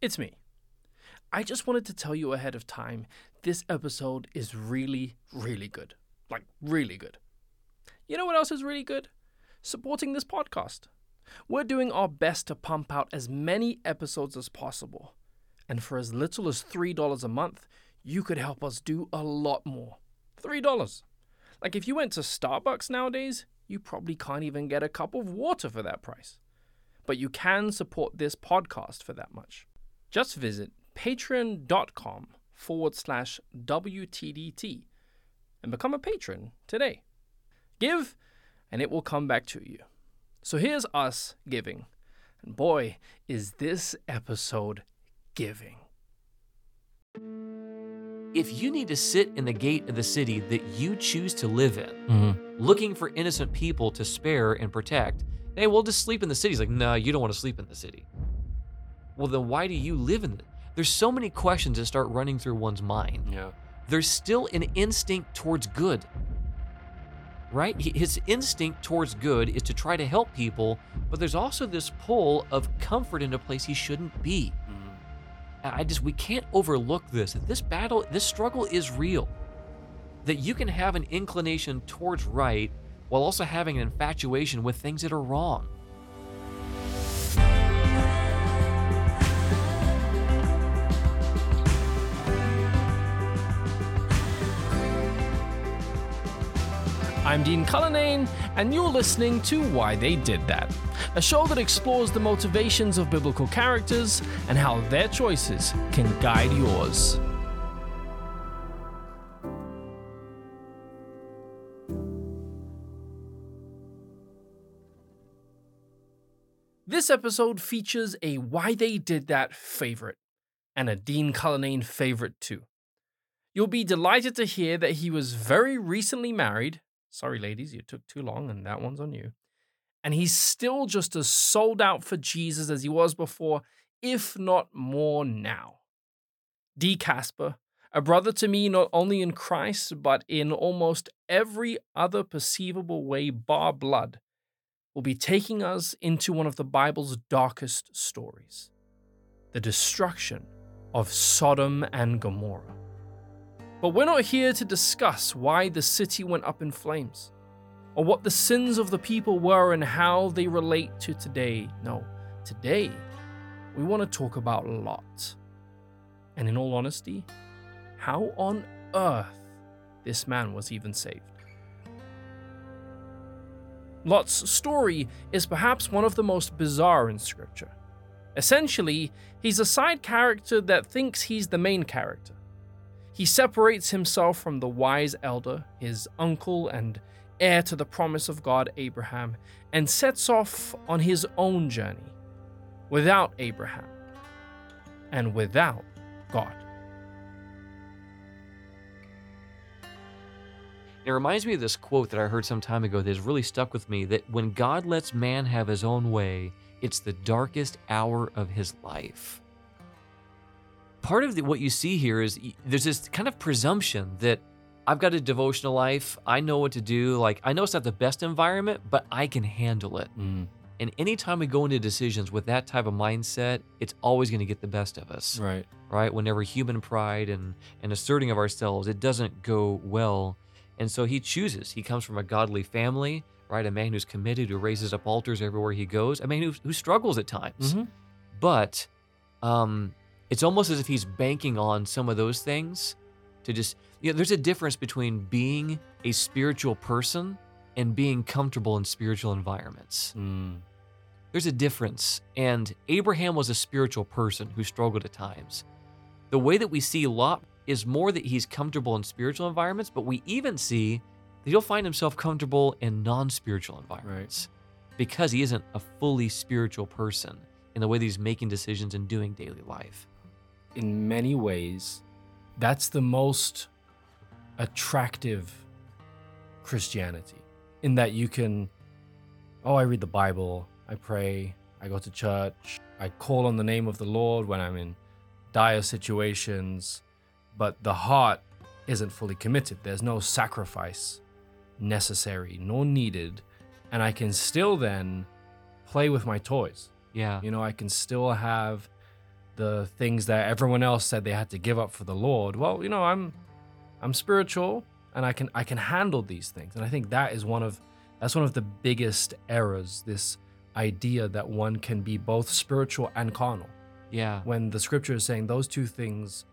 It's me. I just wanted to tell you ahead of time, this episode is really, really good. Like, really good. You know what else is really good? Supporting this podcast. We're doing our best to pump out as many episodes as possible. And for as little as $3 a month, you could help us do a lot more. $3. Like, if you went to Starbucks nowadays, you probably can't even get a cup of water for that price. But you can support this podcast for that much. Just visit patreon.com/WTDT and become a patron today. Give, and it will come back to you. So here's us giving. And boy, is this episode giving. If you need to sit in the gate of the city that you choose to live in, looking for innocent people to spare and protect, hey, we'll just sleep in the city. It's like, no, you don't want to sleep in the city. Well, then why do you live in it? There's so many questions that start running through one's mind. Yeah. There's still an instinct towards good, right? His instinct towards good is to try to help people, but there's also this pull of comfort in a place he shouldn't be. We can't overlook this. This battle, this struggle is real. That you can have an inclination towards right while also having an infatuation with things that are wrong. I'm Dean Cullinane, and you're listening to Why They Did That, a show that explores the motivations of biblical characters and how their choices can guide yours. This episode features a Why They Did That favorite, and a Dean Cullinane favorite too. You'll be delighted to hear that he was very recently married. Sorry, ladies, you took too long, and that one's on you. And he's still just as sold out for Jesus as he was before, if not more now. Dee Casper, a brother to me not only in Christ, but in almost every other perceivable way bar blood, will be taking us into one of the Bible's darkest stories, the destruction of Sodom and Gomorrah. But we're not here to discuss why the city went up in flames, or what the sins of the people were and how they relate to today. No, today we want to talk about Lot. And in all honesty, how on earth this man was even saved. Lot's story is perhaps one of the most bizarre in Scripture. Essentially, he's a side character that thinks he's the main character. He separates himself from the wise elder, his uncle and heir to the promise of God, Abraham, and sets off on his own journey, without Abraham and without God. It reminds me of this quote that I heard some time ago that has really stuck with me, that when God lets man have his own way, it's the darkest hour of his life. Part of what you see here is there's this kind of presumption that I've got a devotional life, I know what to do, like I know it's not the best environment, but I can handle it. And anytime we go into decisions with that type of mindset, it's always going to get the best of us. Right? Whenever human pride and asserting of ourselves, it doesn't go well. And so he chooses. He comes from a godly family, right? A man who's committed, who raises up altars everywhere he goes, a man who struggles at times. But it's almost as if he's banking on some of those things to just, you know, there's a difference between being a spiritual person and being comfortable in spiritual environments. There's a difference. And Abraham was a spiritual person who struggled at times. The way that we see Lot is more that he's comfortable in spiritual environments, but we even see that he'll find himself comfortable in non-spiritual environments because he isn't a fully spiritual person in the way that he's making decisions and doing daily life. In many ways, that's the most attractive Christianity, in that you can, I read the Bible, I pray, I go to church, I call on the name of the Lord when I'm in dire situations, but the heart isn't fully committed. There's no sacrifice necessary nor needed, and I can still then play with my toys. Yeah. You know, I can still have the things that everyone else said they had to give up for the Lord. Well, you know, I'm spiritual and I can handle these things. And I think that is one of the biggest errors, this idea that one can be both spiritual and carnal. Yeah. When the scripture is saying those two things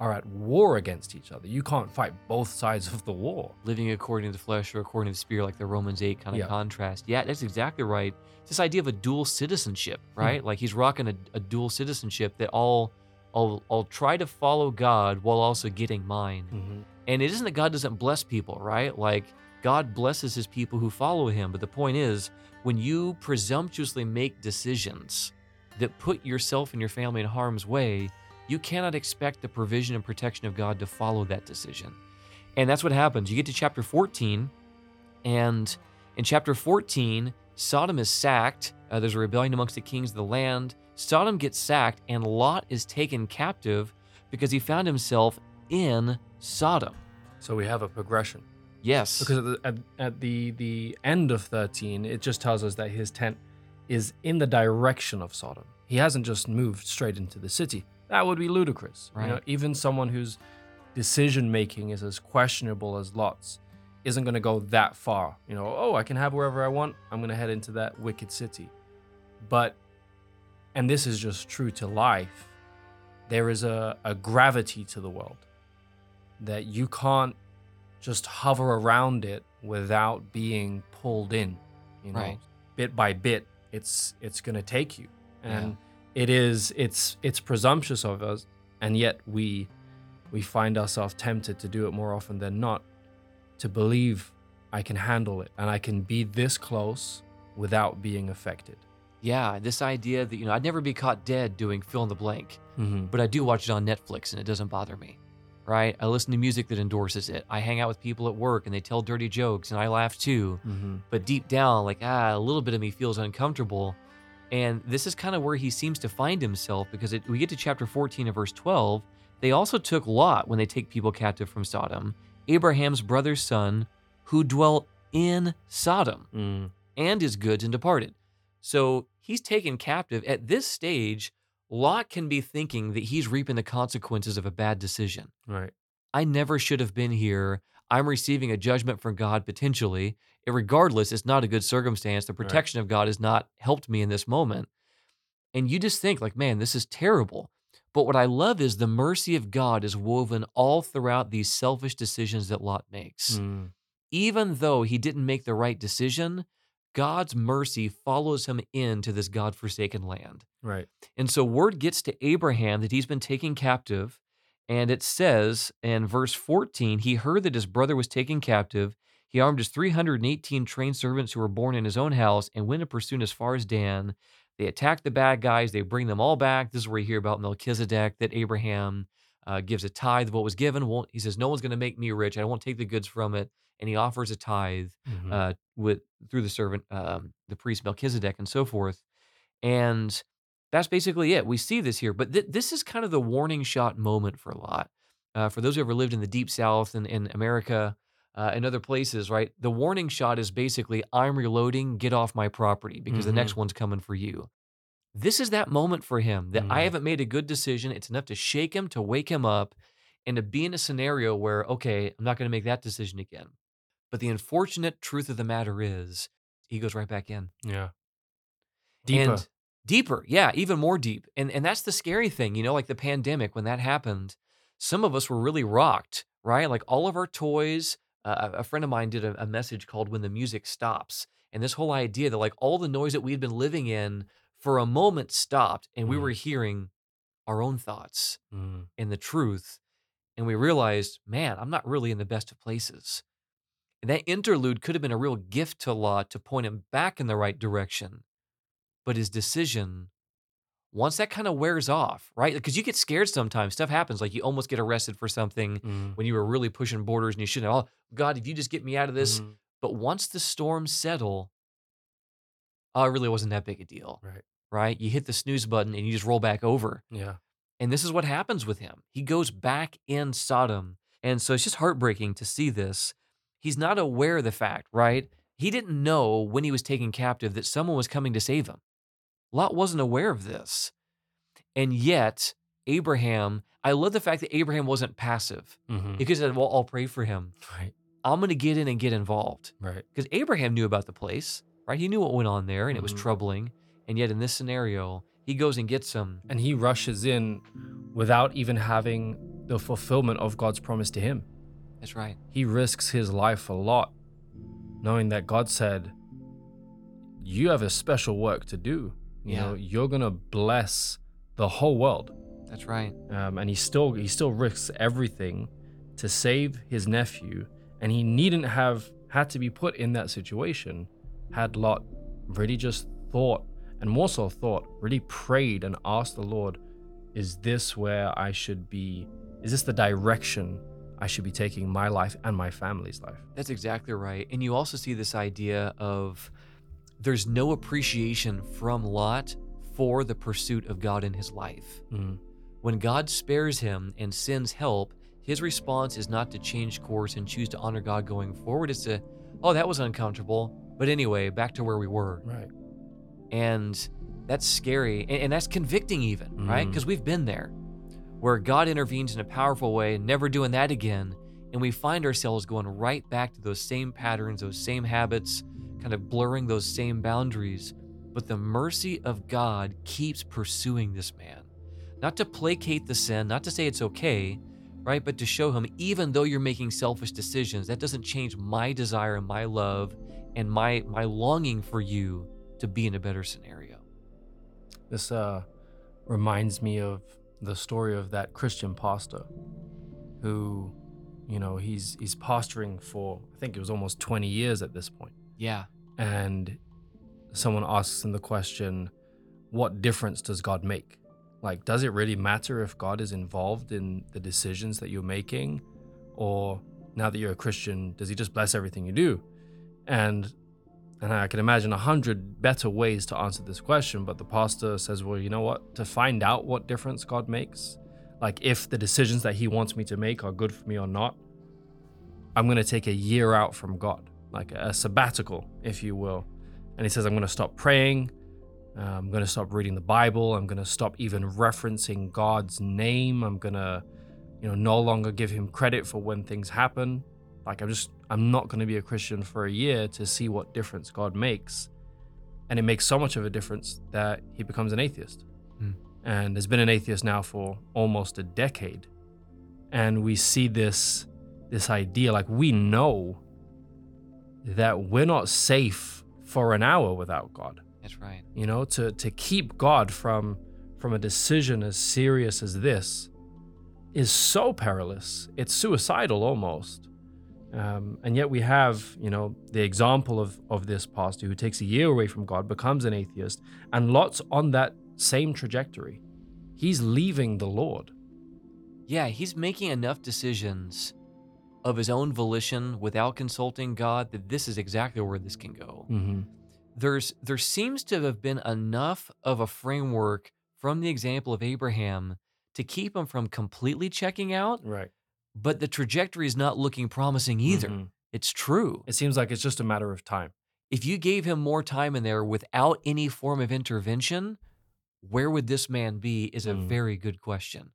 are at war against each other. You can't fight both sides of the war. Living according to the flesh or according to the spirit, like the Romans 8 kind of contrast. Yeah, that's exactly right. It's this idea of a dual citizenship, right? Like he's rocking a dual citizenship that I'll try to follow God while also getting mine. Mm-hmm. And it isn't that God doesn't bless people, right? Like God blesses his people who follow him. But the point is, when you presumptuously make decisions that put yourself and your family in harm's way, you cannot expect the provision and protection of God to follow that decision. And that's what happens. You get to chapter 14, and in chapter 14, Sodom is sacked. There's a rebellion amongst the kings of the land. Sodom gets sacked, and Lot is taken captive because he found himself in Sodom. So we have a progression. Yes. Because at the end of 13, it just tells us that his tent is in the direction of Sodom. He hasn't just moved straight into the city. That would be ludicrous. Right. You know, even someone whose decision-making is as questionable as Lot's isn't going to go that far. You know, oh, I can have wherever I want. I'm going to head into that wicked city. But, and this is just true to life, there is a gravity to the world that you can't just hover around it without being pulled in. You know, right. Bit by bit, it's going to take you. And yeah. It's presumptuous of us, and yet we find ourselves tempted to do it more often than not, to believe I can handle it and I can be this close without being affected. Yeah, this idea that, you know, I'd never be caught dead doing fill in the blank, but I do watch it on Netflix and it doesn't bother me, right? I listen to music that endorses it. I hang out with people at work and they tell dirty jokes and I laugh too, but deep down, like, a little bit of me feels uncomfortable. And this is kind of where he seems to find himself, because we get to chapter 14 and verse 12. They also took Lot when they take people captive from Sodom, Abraham's brother's son, who dwelt in Sodom, and his goods, and departed. So he's taken captive. At this stage, Lot can be thinking that he's reaping the consequences of a bad decision. Right. I never should have been here. I'm receiving a judgment from God potentially. Regardless, it's not a good circumstance. The protection of God has not helped me in this moment. And you just think like, man, this is terrible. But what I love is the mercy of God is woven all throughout these selfish decisions that Lot makes. Even though he didn't make the right decision, God's mercy follows him into this God-forsaken land. Right. And so word gets to Abraham that he's been taken captive. And it says in verse 14, he heard that his brother was taken captive. He armed his 318 trained servants who were born in his own house and went in pursuit as far as Dan. They attacked the bad guys. They bring them all back. This is where you hear about Melchizedek, that Abraham gives a tithe of what was given. He says, no one's going to make me rich. I won't take the goods from it. And he offers a tithe through the servant, the priest Melchizedek, and so forth. And that's basically it. We see this here. But this is kind of the warning shot moment for Lot. For those who ever lived in the Deep South and in America, in other places, right? The warning shot is basically, I'm reloading, get off my property because the next one's coming for you. This is that moment for him that I haven't made a good decision. It's enough to shake him, to wake him up, and to be in a scenario where, okay, I'm not going to make that decision again. But the unfortunate truth of the matter is he goes right back in. Yeah. Deeper. Yeah, even more deep. And that's the scary thing, you know, like the pandemic, when that happened, some of us were really rocked, right? Like all of our toys. A friend of mine did a message called When the Music Stops. And this whole idea that like all the noise that we had been living in for a moment stopped and we were hearing our own thoughts and the truth. And we realized, man, I'm not really in the best of places. And that interlude could have been a real gift to Lot to point him back in the right direction. But his decision, once that kind of wears off, right? Because you get scared sometimes. Stuff happens. Like you almost get arrested for something when you were really pushing borders and you shouldn't have. Oh, God, if you just get me out of this. But once the storms settle, it really wasn't that big a deal, right? You hit the snooze button and you just roll back over. Yeah. And this is what happens with him. He goes back in Sodom. And so it's just heartbreaking to see this. He's not aware of the fact, right? He didn't know when he was taken captive that someone was coming to save him. Lot wasn't aware of this. And yet, Abraham, I love the fact that Abraham wasn't passive. Mm-hmm. He could have said, well, I'll pray for him. Right. I'm going to get in and get involved. Right. Because Abraham knew about the place, right? He knew what went on there, and it was troubling. And yet in this scenario, he goes and gets him. And he rushes in without even having the fulfillment of God's promise to him. That's right. He risks his life a lot, knowing that God said, you have a special work to do. You know, you're going to bless the whole world. That's right. And he still risks everything to save his nephew. And he needn't have had to be put in that situation had Lot really just thought, and more so thought, really prayed and asked the Lord, is this where I should be? Is this the direction I should be taking my life and my family's life? That's exactly right. And you also see this idea of there's no appreciation from Lot for the pursuit of God in his life. Mm. When God spares him and sends help, his response is not to change course and choose to honor God going forward. It's to, oh, that was uncomfortable, but anyway, back to where we were. Right. And that's scary, and that's convicting even, right? Because we've been there, where God intervenes in a powerful way, never doing that again, and we find ourselves going right back to those same patterns, those same habits, kind of blurring those same boundaries. But the mercy of God keeps pursuing this man, not to placate the sin, not to say it's okay, right? But to show him, even though you're making selfish decisions, that doesn't change my desire and my love and my longing for you to be in a better scenario. This reminds me of the story of that Christian pastor who, you know, he's pastoring for, I think it was almost 20 years at this point. Yeah. And someone asks him the question, what difference does God make? Like, does it really matter if God is involved in the decisions that you're making? Or now that you're a Christian, does he just bless everything you do? And I can imagine 100 better ways to answer this question, but the pastor says, well, you know what? To find out what difference God makes, like if the decisions that he wants me to make are good for me or not, I'm going to take a year out from God, like a sabbatical, if you will. And he says, I'm going to stop praying. I'm going to stop reading the Bible. I'm going to stop even referencing God's name. I'm going to, no longer give him credit for when things happen. Like, I'm not going to be a Christian for a year to see what difference God makes. And it makes so much of a difference that he becomes an atheist. Mm. And has been an atheist now for almost a decade. And we see this idea, like, we know that we're not safe for an hour without God. That's right. You know, to keep God from a decision as serious as this is so perilous. It's suicidal almost. And yet we have, the example of this pastor who takes a year away from God, becomes an atheist, and Lot's on that same trajectory. He's leaving the Lord. Yeah, he's making enough decisions of his own volition without consulting God that this is exactly where this can go. Mm-hmm. There seems to have been enough of a framework from the example of Abraham to keep him from completely checking out. Right. But the trajectory is not looking promising either. Mm-hmm. It's true. It seems like it's just a matter of time. If you gave him more time in there without any form of intervention, where would this man be is a very good question.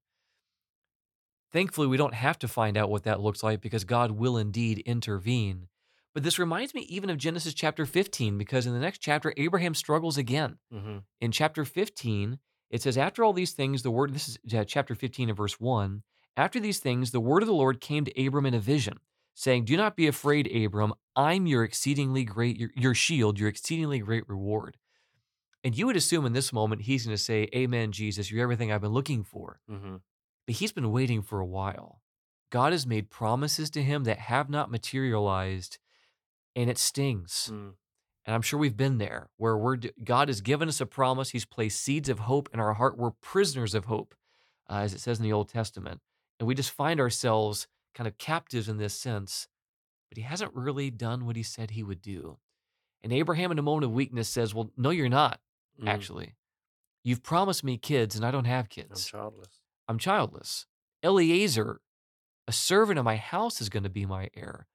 Thankfully, we don't have to find out what that looks like because God will indeed intervene. But this reminds me even of Genesis chapter 15, because in the next chapter, Abraham struggles again. Mm-hmm. In chapter 15, it says, after all these things, this is chapter 15 and verse 1, after these things, the word of the Lord came to Abram in a vision, saying, do not be afraid, Abram, I'm your shield, your exceedingly great reward. And you would assume in this moment, he's going to say, amen, Jesus, you're everything I've been looking for. Mm-hmm. But he's been waiting for a while. God has made promises to him that have not materialized, and it stings. Mm. And I'm sure we've been there, where God has given us a promise. He's placed seeds of hope in our heart. We're prisoners of hope, as it says in the Old Testament. And we just find ourselves kind of captives in this sense, but he hasn't really done what he said he would do. And Abraham, in a moment of weakness, says, well, no, you're not, actually. You've promised me kids, and I don't have kids. I'm childless. Eliezer, a servant of my house, is going to be my heir.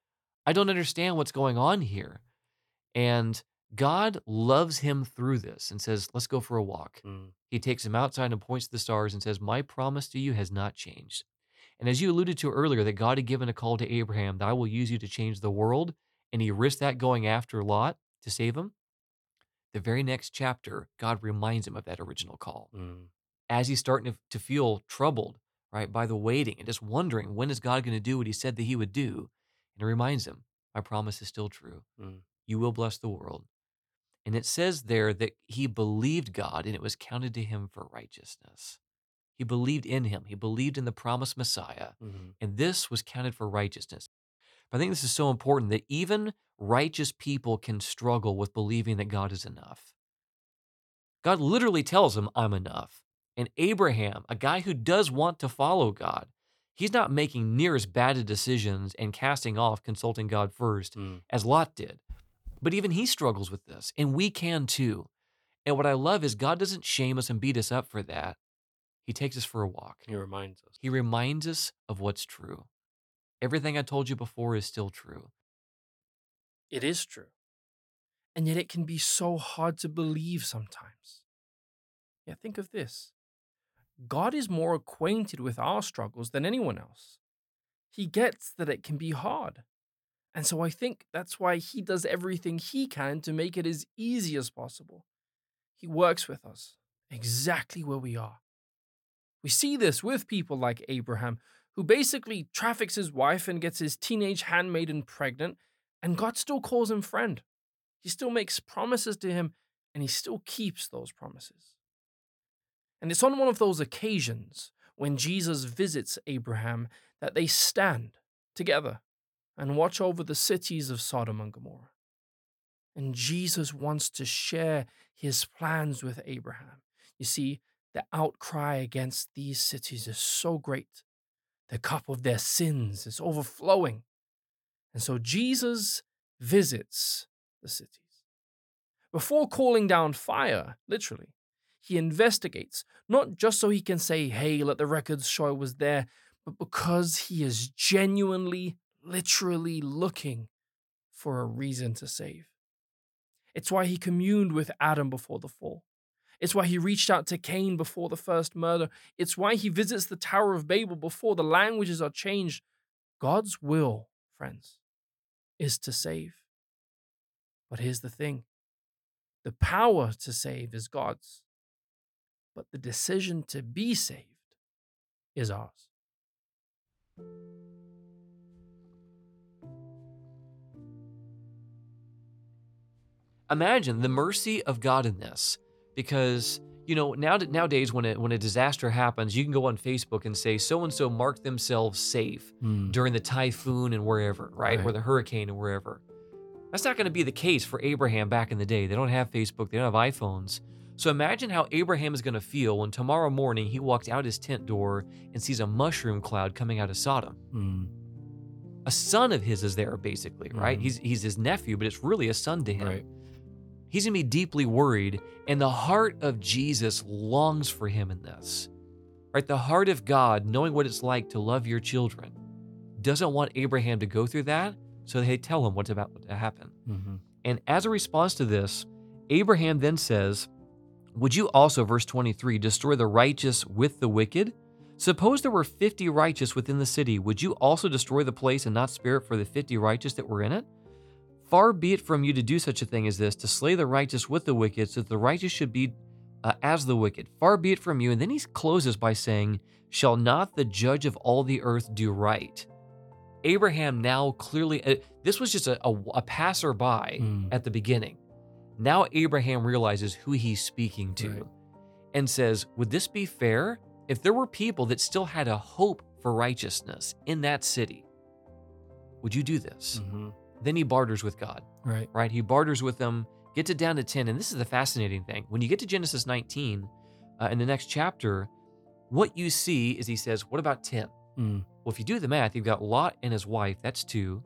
I don't understand what's going on here. And God loves him through this and says, let's go for a walk. Mm. He takes him outside and points to the stars and says, "My promise to you has not changed." And as you alluded to earlier, that God had given a call to Abraham that I will use you to change the world, and he risked that going after Lot to save him. The very next chapter, God reminds him of that original call. Mm. As he's starting to feel troubled, right, by the waiting and just wondering, when is God going to do what he said that he would do? And it reminds him, my promise is still true. Mm. You will bless the world. And it says there that he believed God and it was counted to him for righteousness. He believed in him. He believed in the promised Messiah. Mm-hmm. And this was counted for righteousness. But I think this is so important that even righteous people can struggle with believing that God is enough. God literally tells him, I'm enough. And Abraham, a guy who does want to follow God, he's not making near as bad of decisions and casting off consulting God first as Lot did. But even he struggles with this, and we can too. And what I love is God doesn't shame us and beat us up for that. He takes us for a walk. He reminds us. He reminds us of what's true. Everything I told you before is still true. It is true. And yet it can be so hard to believe sometimes. Yeah, think of this. God is more acquainted with our struggles than anyone else. He gets that it can be hard. And so I think that's why he does everything he can to make it as easy as possible. He works with us exactly where we are. We see this with people like Abraham, who basically traffics his wife and gets his teenage handmaiden pregnant, and God still calls him friend. He still makes promises to him, and he still keeps those promises. And it's on one of those occasions when Jesus visits Abraham that they stand together and watch over the cities of Sodom and Gomorrah. And Jesus wants to share his plans with Abraham. You see, the outcry against these cities is so great. The cup of their sins is overflowing. And so Jesus visits the cities. Before calling down fire, literally, he investigates, not just so he can say, hey, let the records show I was there, but because he is genuinely literally looking for a reason to save. It's why he communed with Adam before the fall. It's why he reached out to Cain before the first murder. It's why he visits the Tower of Babel before the languages are changed. God's will, friends, is to save. But here's the thing. The power to save is God's. But the decision to be saved is ours. Imagine the mercy of God in this, because, you know, nowadays when a disaster happens, you can go on Facebook and say, so-and-so marked themselves safe during the typhoon and wherever, right? Or the hurricane and wherever. That's not going to be the case for Abraham back in the day. They don't have Facebook, they don't have iPhones. So imagine how Abraham is going to feel when tomorrow morning he walks out his tent door and sees a mushroom cloud coming out of Sodom. A son of his is there basically, right? He's his nephew, but it's really a son to him. Right. He's going to be deeply worried, and the heart of Jesus longs for him in this. Right? The heart of God, knowing what it's like to love your children, doesn't want Abraham to go through that, so they tell him what's about to happen. And as a response to this, Abraham then says, would you also, verse 23, destroy the righteous with the wicked? Suppose there were 50 righteous within the city. Would you also destroy the place and not spare it for the 50 righteous that were in it? Far be it from you to do such a thing as this, to slay the righteous with the wicked, so that the righteous should be as the wicked. Far be it from you. And then he closes by saying, shall not the judge of all the earth do right? Abraham now clearly, this was just a passerby at the beginning. Now Abraham realizes who he's speaking to and says, would this be fair? If there were people that still had a hope for righteousness in that city, would you do this? Then he barters with God, right? He barters with them, gets it down to 10. And this is the fascinating thing. When you get to Genesis 19, in the next chapter, what you see is he says, what about 10? Well, if you do the math, you've got Lot and his wife, that's 2.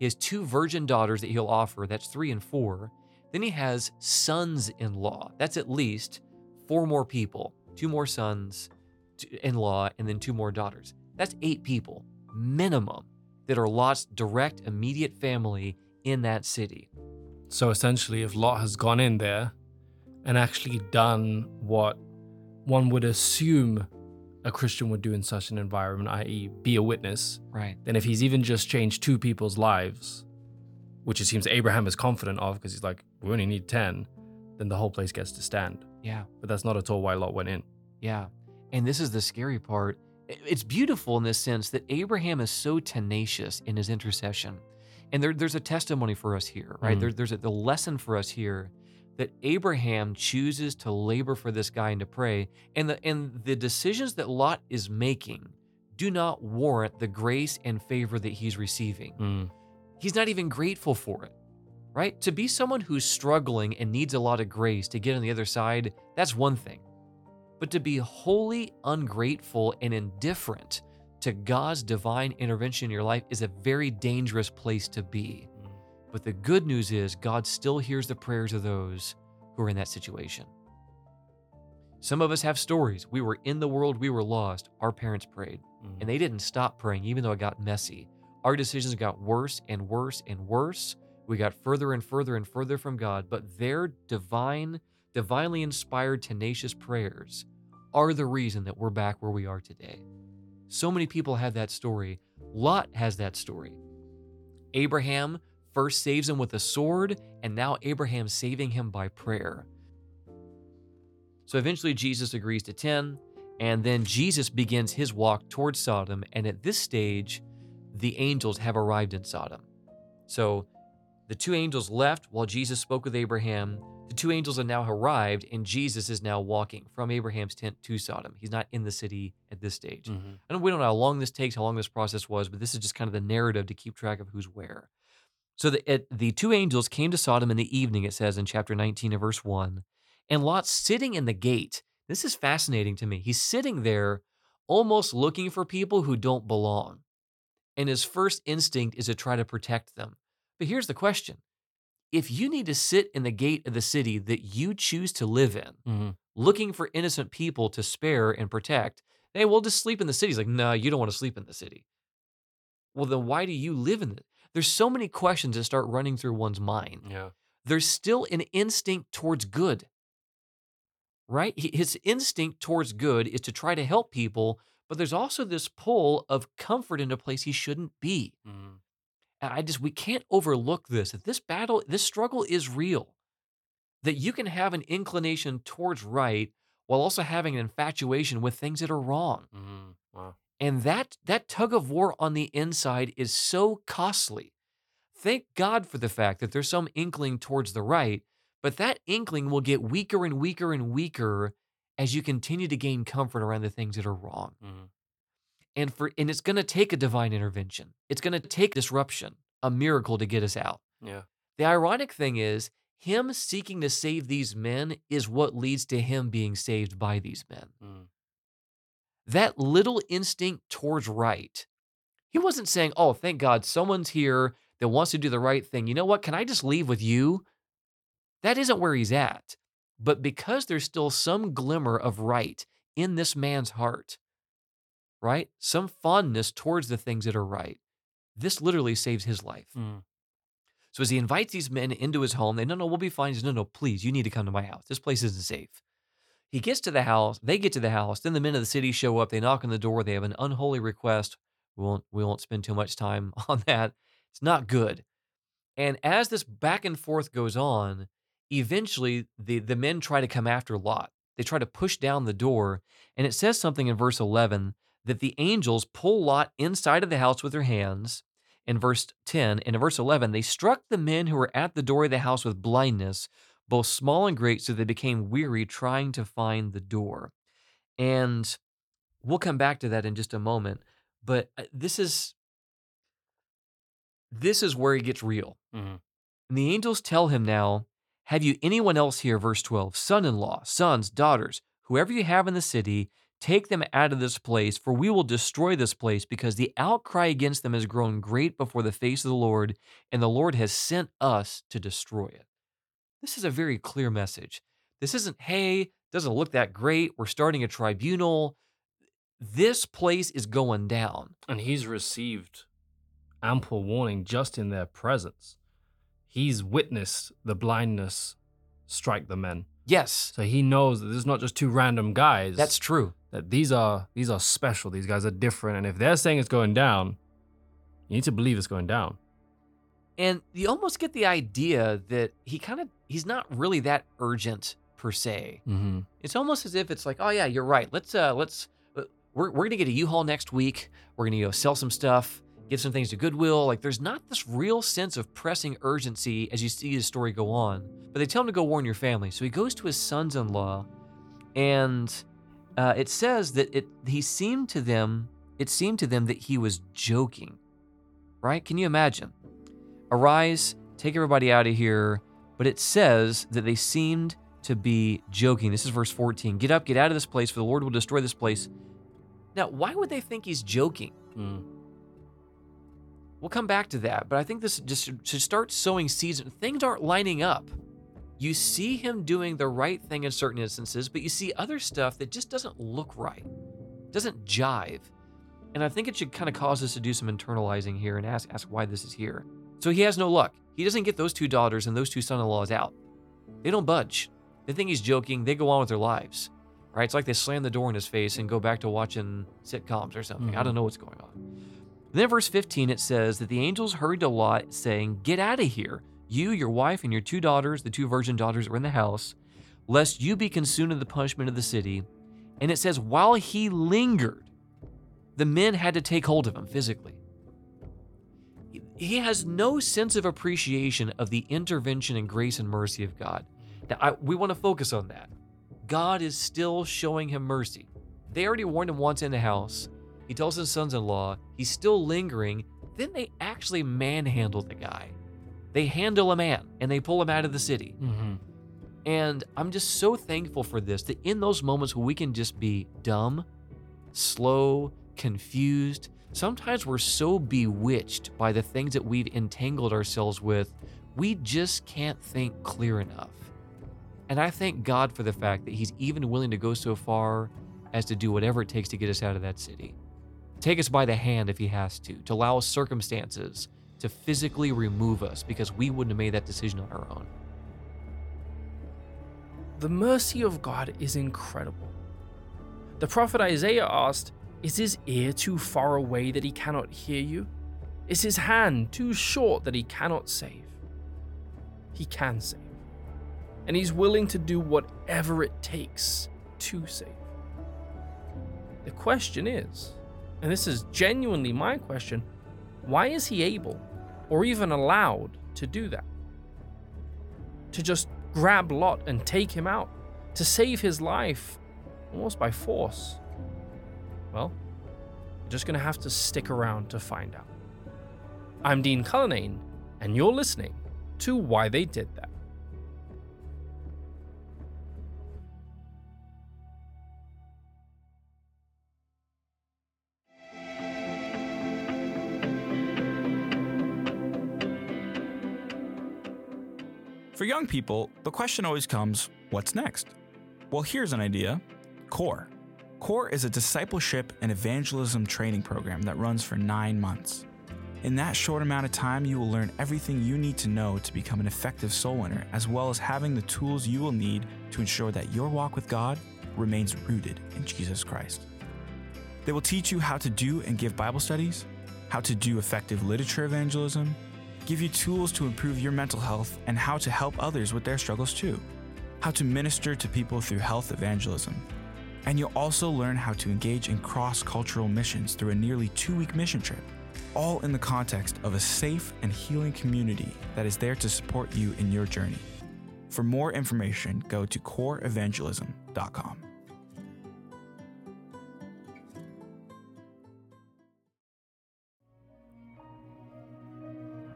He has 2 virgin daughters that he'll offer, that's 3 and 4. Then he has sons-in-law, that's at least 4 more people, 2 more sons-in-law, and then 2 more daughters. That's 8 people, minimum, that are Lot's direct, immediate family in that city. So essentially, if Lot has gone in there and actually done what one would assume a Christian would do in such an environment, i.e. be a witness, right? Then if he's even just changed 2 people's lives, which it seems Abraham is confident of because he's like, we only need 10, then the whole place gets to stand. Yeah. But that's not at all why Lot went in. Yeah. And this is the scary part. It's beautiful in this sense that Abraham is so tenacious in his intercession. And there's a testimony for us here, right? Mm. There's a lesson for us here that Abraham chooses to labor for this guy and to pray. And the decisions that Lot is making do not warrant the grace and favor that he's receiving. Mm. He's not even grateful for it, right? To be someone who's struggling and needs a lot of grace to get on the other side, that's one thing. But to be wholly ungrateful and indifferent to God's divine intervention in your life is a very dangerous place to be. But the good news is God still hears the prayers of those who are in that situation. Some of us have stories. We were in the world, we were lost. Our parents prayed, and they didn't stop praying, even though it got messy. Our decisions got worse and worse and worse. We got further and further and further from God, but their divinely inspired, tenacious prayers are the reason that we're back where we are today. So many people have that story. Lot has that story. Abraham first saves him with a sword, and now Abraham's saving him by prayer. So eventually Jesus agrees to 10, and then Jesus begins his walk towards Sodom, and at this stage, the angels have arrived in Sodom. So the 2 angels left while Jesus spoke with Abraham. The 2 angels have now arrived, and Jesus is now walking from Abraham's tent to Sodom. He's not in the city at this stage. Mm-hmm. We don't know how long this takes, how long this process was, but this is just kind of the narrative to keep track of who's where. So the 2 angels came to Sodom in the evening, it says in chapter 19 of verse 1, and Lot's sitting in the gate. This is fascinating to me. He's sitting there almost looking for people who don't belong. And his first instinct is to try to protect them. But here's the question. If you need to sit in the gate of the city that you choose to live in, looking for innocent people to spare and protect, hey, we'll just sleep in the city. He's like, no, you don't want to sleep in the city. Well, then why do you live in it? There's so many questions that start running through one's mind. Yeah. There's still an instinct towards good, right? His instinct towards good is to try to help people, but there's also this pull of comfort in a place he shouldn't be. Mm-hmm. And we can't overlook this, that this battle, this struggle is real, that you can have an inclination towards right while also having an infatuation with things that are wrong. Mm-hmm. Wow. And that tug of war on the inside is so costly. Thank God for the fact that there's some inkling towards the right, but that inkling will get weaker and weaker and weaker as you continue to gain comfort around the things that are wrong. Mm-hmm. And it's going to take a divine intervention. It's going to take disruption, a miracle to get us out. Yeah. The ironic thing is, him seeking to save these men is what leads to him being saved by these men. Mm. That little instinct towards right, he wasn't saying, oh, thank God someone's here that wants to do the right thing. You know what? Can I just leave with you? That isn't where he's at. But because there's still some glimmer of right in this man's heart, right? Some fondness towards the things that are right. This literally saves his life. Mm. So as he invites these men into his home, they no, we'll be fine. He says, no, please, you need to come to my house. This place isn't safe. He gets to the house, they get to the house, then the men of the city show up, they knock on the door, they have an unholy request. We won't spend too much time on that. It's not good. And as this back and forth goes on, eventually the men try to come after Lot. They try to push down the door, and it says something in verse 11 that the angels pull Lot inside of the house with their hands. In verse 10 and in verse 11, they struck the men who were at the door of the house with blindness, both small and great, so they became weary trying to find the door. And we'll come back to that in just a moment, but this is where it gets real. Mm-hmm. And the angels tell him now, have you anyone else here, verse 12, son-in-law, sons, daughters, whoever you have in the city, take them out of this place, for we will destroy this place, because the outcry against them has grown great before the face of the Lord, and the Lord has sent us to destroy it. This is a very clear message. This isn't, hey, doesn't look that great. We're starting a tribunal. This place is going down. And he's received ample warning just in their presence. He's witnessed the blindness strike the men. Yes. So he knows that this is not just two random guys. That's true. That these are special. These guys are different. And if they're saying it's going down, you need to believe it's going down. And you almost get the idea that he's not really that urgent per se. Mm-hmm. It's almost as if it's like, oh yeah, you're right. We're gonna get a U-Haul next week. We're gonna go sell some stuff, give some things to Goodwill. Like there's not this real sense of pressing urgency as you see the story go on. But they tell him to go warn your family. So he goes to his sons-in-law, and it says that it seemed to them that he was joking, right? Can you imagine? Arise, take everybody out of here. But it says that they seemed to be joking. This is verse 14. Get up, get out of this place, for the Lord will destroy this place. Now, why would they think he's joking? Mm. We'll come back to that, but I think this just should start sowing seeds. Things aren't lining up. You see him doing the right thing in certain instances, but you see other stuff that just doesn't look right, doesn't jive. And I think it should kind of cause us to do some internalizing here and ask why this is here. So he has no luck. He doesn't get those two daughters and those two son-in-laws out. They don't budge. They think he's joking. They go on with their lives, right? It's like they slam the door in his face and go back to watching sitcoms or something. Mm-hmm. I don't know what's going on. And then verse 15, it says that the angels hurried to Lot saying, get out of here, you, your wife, and your two daughters, the two virgin daughters that were in the house, lest you be consumed in the punishment of the city. And it says, while he lingered, the men had to take hold of him physically. He has no sense of appreciation of the intervention and grace and mercy of God. Now, we want to focus on that. God is still showing him mercy. They already warned him once in the house. He tells his sons-in-law, he's still lingering. Then they actually manhandle the guy. They handle a man and they pull him out of the city. Mm-hmm. And I'm just so thankful for this, that in those moments where we can just be dumb, slow, confused, sometimes we're so bewitched by the things that we've entangled ourselves with, we just can't think clear enough. And I thank God for the fact that he's even willing to go so far as to do whatever it takes to get us out of that city. Take us by the hand if he has to allow us circumstances to physically remove us, because we wouldn't have made that decision on our own. The mercy of God is incredible. The prophet Isaiah asked, is his ear too far away that he cannot hear you? Is his hand too short that he cannot save? He can save. And he's willing to do whatever it takes to save. The question is, and this is genuinely my question, why is he able or even allowed to do that? To just grab Lot and take him out, to save his life almost by force? Well, you're just going to have to stick around to find out. I'm Dean Cullinane, and you're listening to Why They Did That. For young people, the question always comes, what's next? Well, here's an idea, CORE. CORE is a discipleship and evangelism training program that runs for 9 months. In that short amount of time, you will learn everything you need to know to become an effective soul winner, as well as having the tools you will need to ensure that your walk with God remains rooted in Jesus Christ. They will teach you how to do and give Bible studies, how to do effective literature evangelism, give you tools to improve your mental health, and how to help others with their struggles too, how to minister to people through health evangelism. And you'll also learn how to engage in cross-cultural missions through a nearly 2-week mission trip, all in the context of a safe and healing community that is there to support you in your journey. For more information, go to coreevangelism.com.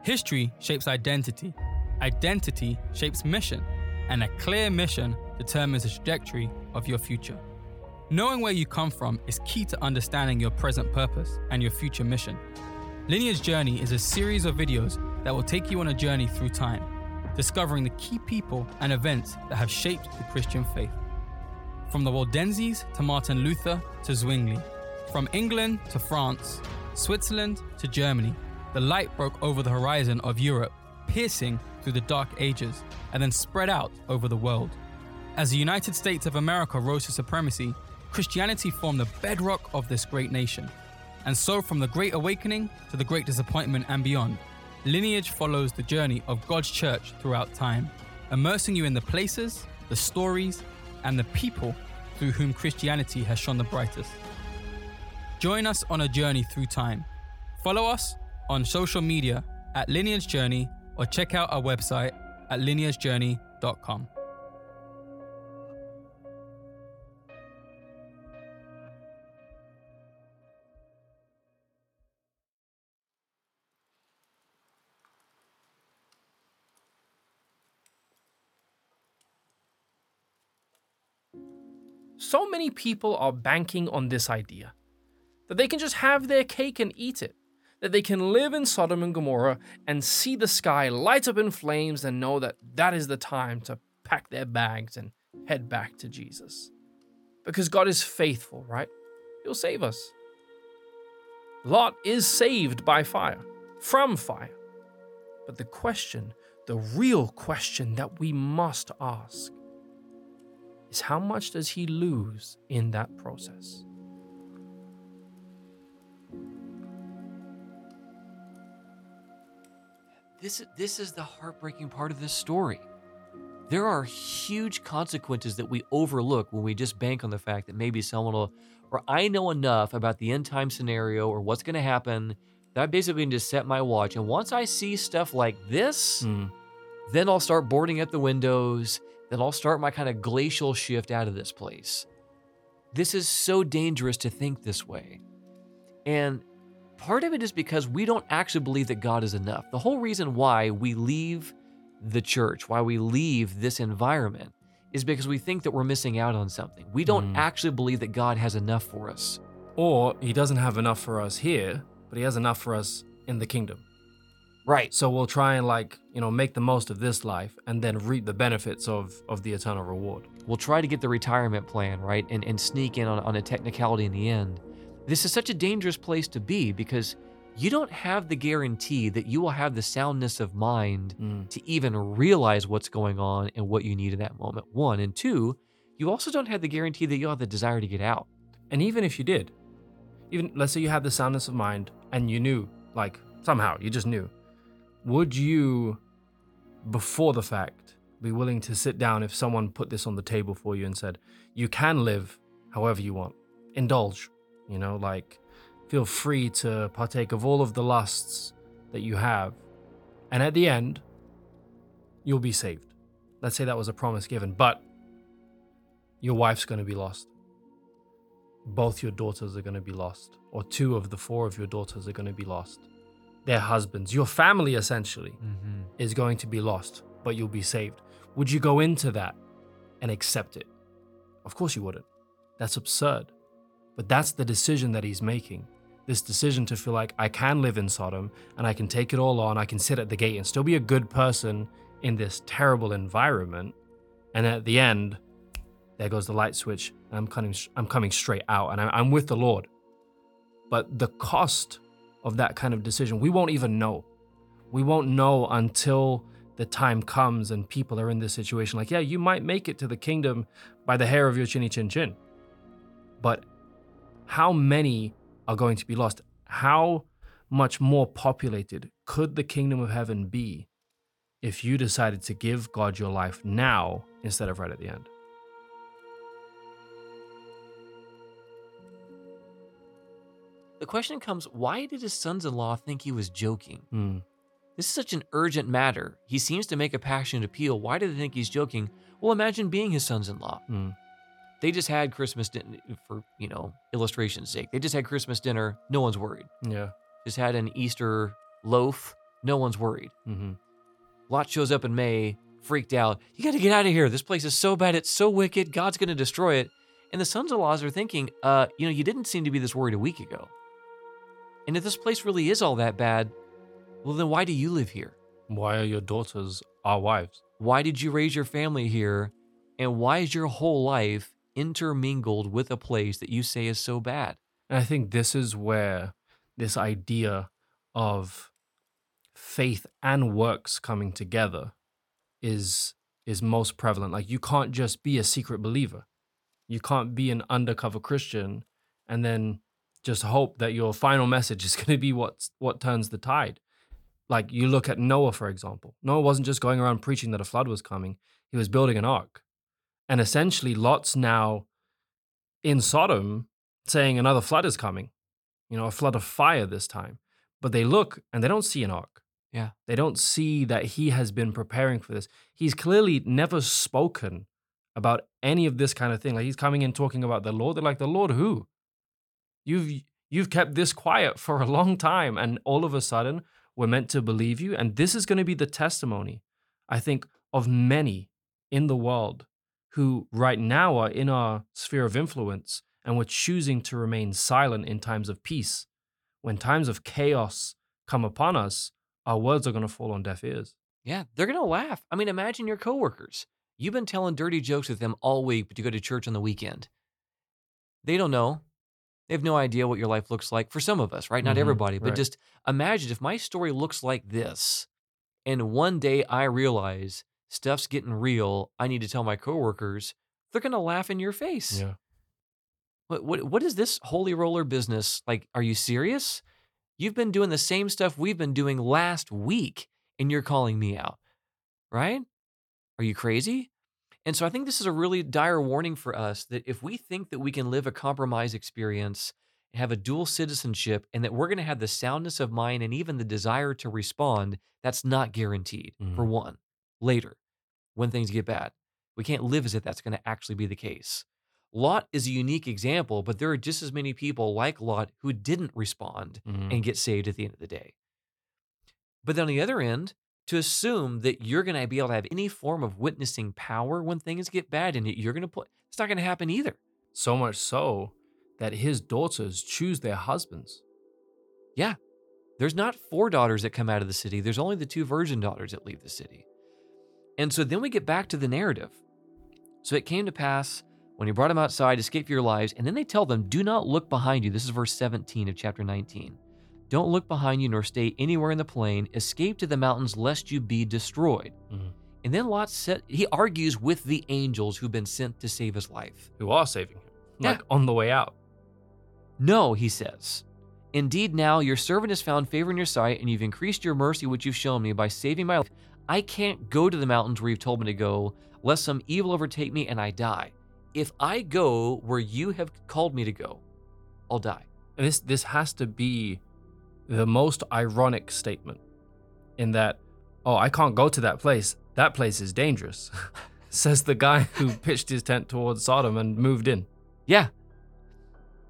History shapes identity. Identity shapes mission. And a clear mission determines the trajectory of your future. Knowing where you come from is key to understanding your present purpose and your future mission. Lineage Journey is a series of videos that will take you on a journey through time, discovering the key people and events that have shaped the Christian faith. From the Waldenses to Martin Luther to Zwingli, from England to France, Switzerland to Germany, the light broke over the horizon of Europe, piercing through the Dark Ages, and then spread out over the world. As the United States of America rose to supremacy, Christianity formed the bedrock of this great nation. And so from the Great Awakening to the Great Disappointment and beyond, Lineage follows the journey of God's church throughout time, immersing you in the places, the stories, and the people through whom Christianity has shone the brightest. Join us on a journey through time. Follow us on social media at Lineage Journey or check out our website at lineagejourney.com. So many people are banking on this idea, that they can just have their cake and eat it, that they can live in Sodom and Gomorrah and see the sky light up in flames and know that that is the time to pack their bags and head back to Jesus. Because God is faithful, right? He'll save us. Lot is saved by fire, from fire. But the question, the real question that we must ask, is how much does he lose in that process? This is the heartbreaking part of this story. There are huge consequences that we overlook when we just bank on the fact that maybe someone will, or I know enough about the end time scenario or what's going to happen, that I basically can just set my watch. And once I see stuff like this, then I'll start boarding at the windows. Then I'll start my kind of glacial shift out of this place. This is so dangerous to think this way. And part of it is because we don't actually believe that God is enough. The whole reason why we leave the church, why we leave this environment, is because we think that we're missing out on something. We don't actually believe that God has enough for us. Or he doesn't have enough for us here, but he has enough for us in the kingdom. Right. So we'll try and make the most of this life and then reap the benefits of the eternal reward. We'll try to get the retirement plan, right? And sneak in on a technicality in the end. This is such a dangerous place to be because you don't have the guarantee that you will have the soundness of mind to even realize what's going on and what you need in that moment, one. And two, you also don't have the guarantee that you'll have the desire to get out. And even if you did, let's say you had the soundness of mind and you knew, somehow, you just knew. Would you, before the fact, be willing to sit down if someone put this on the table for you and said, you can live however you want, indulge, feel free to partake of all of the lusts that you have, and at the end, you'll be saved. Let's say that was a promise given, but your wife's going to be lost. Both your daughters are going to be lost, or 2 of the 4 of your daughters are going to be lost. Their husbands, your family essentially, is going to be lost, but you'll be saved. Would you go into that and accept it? Of course you wouldn't. That's absurd. But that's the decision that he's making. This decision to feel like I can live in Sodom and I can take it all on. I can sit at the gate and still be a good person in this terrible environment. And at the end, there goes the light switch. And I'm coming straight out and I'm with the Lord. But the cost of that kind of decision, we won't even know. We won't know until the time comes and people are in this situation. You might make it to the kingdom by the hair of your chinny chin chin. But how many are going to be lost? How much more populated could the kingdom of heaven be if you decided to give God your life now instead of right at the end? The question comes, why did his sons-in-law think he was joking? This is such an urgent matter. He seems to make a passionate appeal. Why do they think he's joking? Well, imagine being his sons-in-law. They just had Christmas dinner, for, illustration's sake. They just had Christmas dinner. No one's worried. Yeah. Just had an Easter loaf. No one's worried. Lot shows up in May, freaked out. You got to get out of here. This place is so bad. It's so wicked. God's going to destroy it. And the sons-in-laws are thinking, you didn't seem to be this worried a week ago. And if this place really is all that bad, well, then why do you live here? Why are your daughters our wives? Why did you raise your family here? And why is your whole life intermingled with a place that you say is so bad? And I think this is where this idea of faith and works coming together is is most prevalent. Like, you can't just be a secret believer. You can't be an undercover Christian and then just hope that your final message is going to be what turns the tide. Like, you look at Noah, for example. Noah wasn't just going around preaching that a flood was coming. He was building an ark. And essentially, Lot's now in Sodom saying another flood is coming. You know, a flood of fire this time. But they look and they don't see an ark. Yeah. They don't see that he has been preparing for this. He's clearly never spoken about any of this kind of thing. Like, he's coming in talking about the Lord. They're like, the Lord who? You've kept this quiet for a long time, and all of a sudden we're meant to believe you. And this is going to be the testimony, I think, of many in the world who right now are in our sphere of influence, and we're choosing to remain silent in times of peace. When times of chaos come upon us, our words are going to fall on deaf ears. Yeah, they're going to laugh. I mean, imagine your coworkers. You've been telling dirty jokes with them all week, but you go to church on the weekend. They don't know. They have no idea what your life looks like for some of us, right? Mm-hmm. Not everybody, but right. Just imagine if my story looks like this, and one day I realize stuff's getting real, I need to tell my coworkers, they're going to laugh in your face. Yeah. What is this holy roller business? Like, are you serious? You've been doing the same stuff we've been doing last week, and you're calling me out, right? Are you crazy? And so I think this is a really dire warning for us that if we think that we can live a compromise experience and have a dual citizenship and that we're going to have the soundness of mind and even the desire to respond, that's not guaranteed, for one. Later, when things get bad, we can't live as if that's going to actually be the case. Lot is a unique example, but there are just as many people like Lot who didn't respond and get saved at the end of the day. But then on the other end, to assume that you're going to be able to have any form of witnessing power when things get bad and you're going to put, it's not going to happen either. So much so that his daughters choose their husbands. Yeah. There's not 4 daughters that come out of the city. There's only the 2 virgin daughters that leave the city. And so then we get back to the narrative. So it came to pass when he brought him outside, escape your lives. And then they tell them, do not look behind you. This is verse 17 of chapter 19. Don't look behind you nor stay anywhere in the plain. Escape to the mountains lest you be destroyed. Mm-hmm. And then Lot said, he argues with the angels who've been sent to save his life. Who are saving him, like on the way out. No, he says, indeed now your servant has found favor in your sight and you've increased your mercy which you've shown me by saving my life. I can't go to the mountains where you've told me to go lest some evil overtake me and I die. If I go where you have called me to go, I'll die. And this has to be the most ironic statement in that, oh, I can't go to that place. That place is dangerous, says the guy who pitched his tent towards Sodom and moved in. Yeah.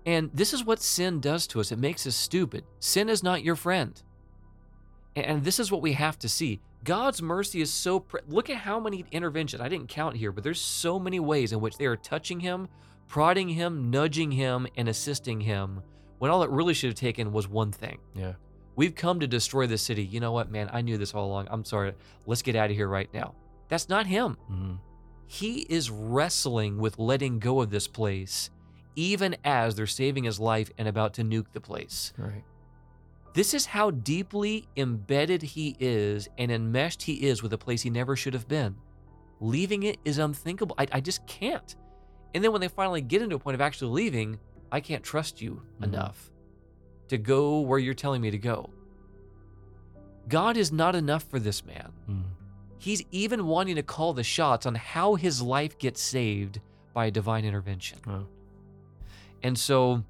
And this is what sin does to us. It makes us stupid. Sin is not your friend. And this is what we have to see. God's mercy is so, look at how many interventions, I didn't count here, but there's so many ways in which they are touching him, prodding him, nudging him, and assisting him, when all it really should have taken was one thing. Yeah. We've come to destroy this city. You know what, man? I knew this all along. I'm sorry. Let's get out of here right now. That's not him. Mm-hmm. He is wrestling with letting go of this place, even as they're saving his life and about to nuke the place. Right. This is how deeply embedded he is and enmeshed he is with a place he never should have been. Leaving it is unthinkable. I just can't. And then when they finally get into a point of actually leaving, I can't trust you enough to go where you're telling me to go. God is not enough for this man. He's even wanting to call the shots on how his life gets saved by a divine intervention. And so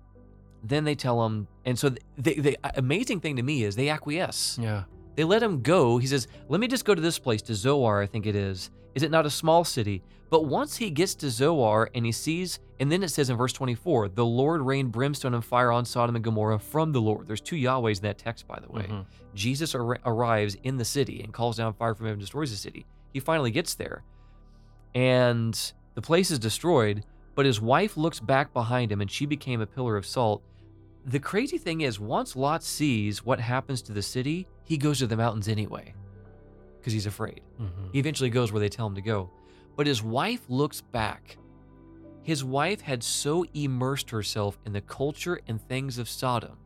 then they tell him, and so the amazing thing to me is they acquiesce. Yeah. They let him go. He says, let me just go to this place, to Zoar, I think it is. Is it not a small city? But once he gets to Zoar and he sees, and then it says in verse 24, the Lord rained brimstone and fire on Sodom and Gomorrah from the Lord. There's 2 Yahwehs in that text, by the way. Mm-hmm. Jesus arrives in the city and calls down fire from heaven and destroys the city. He finally gets there and the place is destroyed, but his wife looks back behind him and she became a pillar of salt. The crazy thing is, once Lot sees what happens to the city, he goes to the mountains anyway, because he's afraid. Mm-hmm. He eventually goes where they tell him to go. But his wife looks back. His wife had so immersed herself in the culture and things of Sodom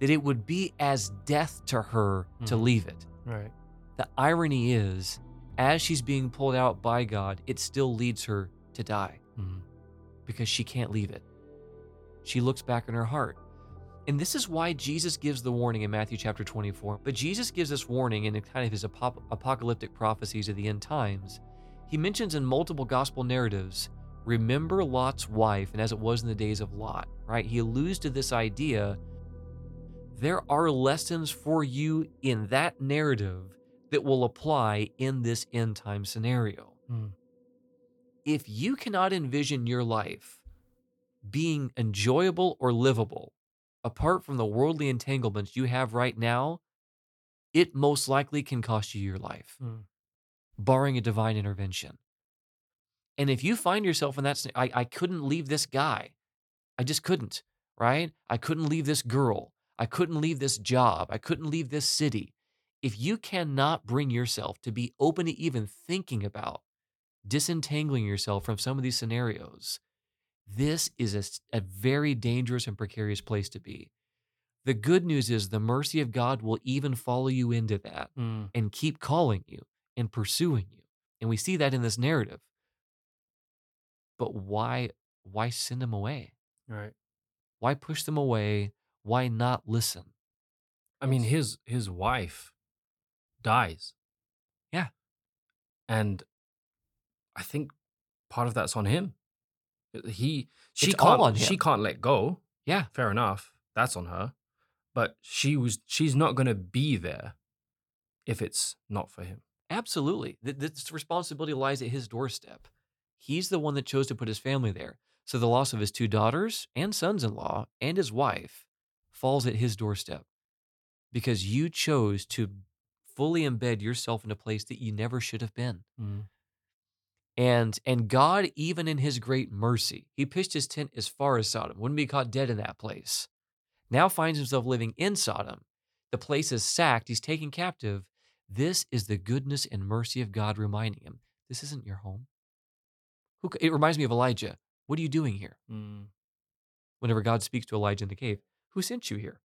that it would be as death to her to leave it. Right. The irony is, as she's being pulled out by God, it still leads her to die because she can't leave it. She looks back in her heart. And this is why Jesus gives the warning in Matthew chapter 24. But Jesus gives this warning in kind of his apocalyptic prophecies of the end times. He mentions in multiple gospel narratives, remember Lot's wife, and as it was in the days of Lot, right? He alludes to this idea. There are lessons for you in that narrative that will apply in this end time scenario. If you cannot envision your life being enjoyable or livable, apart from the worldly entanglements you have right now, it most likely can cost you your life, barring a divine intervention. And if you find yourself in that, I couldn't leave this guy. I just couldn't, right? I couldn't leave this girl. I couldn't leave this job. I couldn't leave this city. If you cannot bring yourself to be open to even thinking about disentangling yourself from some of these scenarios, this is a very dangerous and precarious place to be. The good news is the mercy of God will even follow you into that and keep calling you and pursuing you. And we see that in this narrative. But why send them away? Right. Why push them away? Why not listen? I mean, his wife dies. Yeah. And I think part of that's on him. She can't let go. Yeah, fair enough. That's on her, but she's not going to be there if it's not for him. Absolutely, this responsibility lies at his doorstep. He's the one that chose to put his family there. So the loss of his two daughters and sons-in-law and his wife falls at his doorstep because you chose to fully embed yourself in a place that you never should have been. And God, even in his great mercy, he pitched his tent as far as Sodom, wouldn't be caught dead in that place. Now finds himself living in Sodom. The place is sacked. He's taken captive. This is the goodness and mercy of God reminding him, this isn't your home. It reminds me of Elijah. What are you doing here? Whenever God speaks to Elijah in the cave, who sent you here?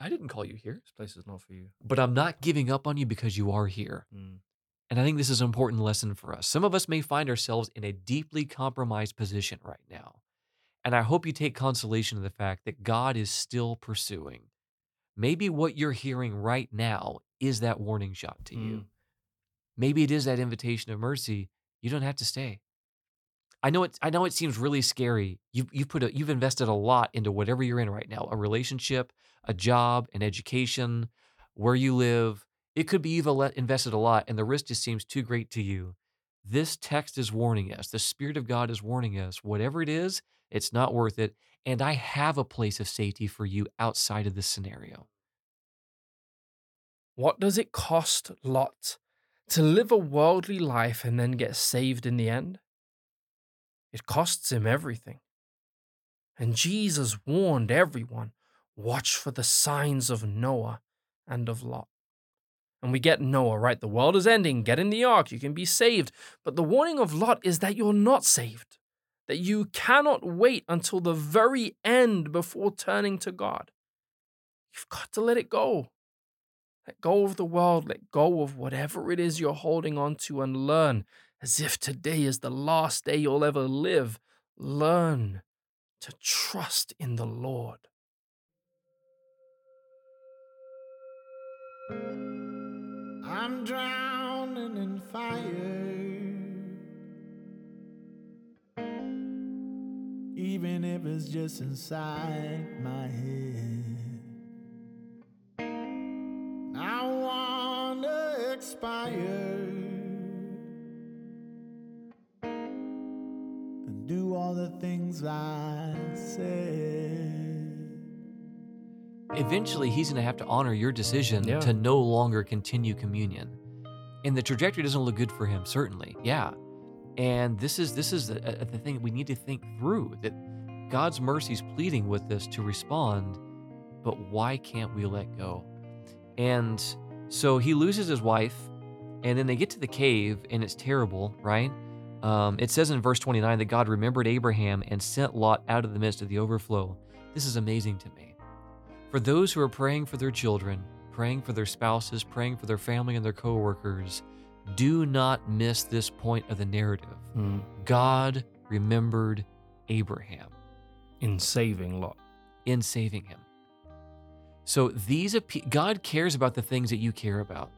I didn't call you here. This place is not for you. But I'm not giving up on you because you are here. And I think this is an important lesson for us. Some of us may find ourselves in a deeply compromised position right now. And I hope you take consolation in the fact that God is still pursuing. Maybe what you're hearing right now is that warning shot to you. Maybe it is that invitation of mercy. You don't have to stay. I know it seems really scary. You've invested a lot into whatever you're in right now, a relationship, a job, an education, where you live. It could be you've invested a lot and the risk just seems too great to you. This text is warning us. The Spirit of God is warning us. Whatever it is, it's not worth it. And I have a place of safety for you outside of this scenario. What does it cost Lot to live a worldly life and then get saved in the end? It costs him everything. And Jesus warned everyone, watch for the signs of Noah and of Lot. And we get Noah, right? The world is ending. Get in the ark. You can be saved. But the warning of Lot is that you're not saved, that you cannot wait until the very end before turning to God. You've got to let it go. Let go of the world. Let go of whatever it is you're holding on to and learn, as if today is the last day you'll ever live, learn to trust in the Lord. I'm drowning in fire, even if it's just inside my head. I wanna expire and do all the things I said. Eventually, he's gonna have to honor your decision to no longer continue communion. And the trajectory doesn't look good for him, certainly. Yeah. And this is the thing that we need to think through, that God's mercy is pleading with us to respond, but why can't we let go? And so he loses his wife, and then they get to the cave, and it's terrible, right? It says in verse 29 that God remembered Abraham and sent Lot out of the midst of the overflow. This is amazing to me. For those who are praying for their children, praying for their spouses, praying for their family and their coworkers, Do not miss this point of the narrative. God remembered Abraham. In saving Lot. In saving him. So God cares about the things that you care about.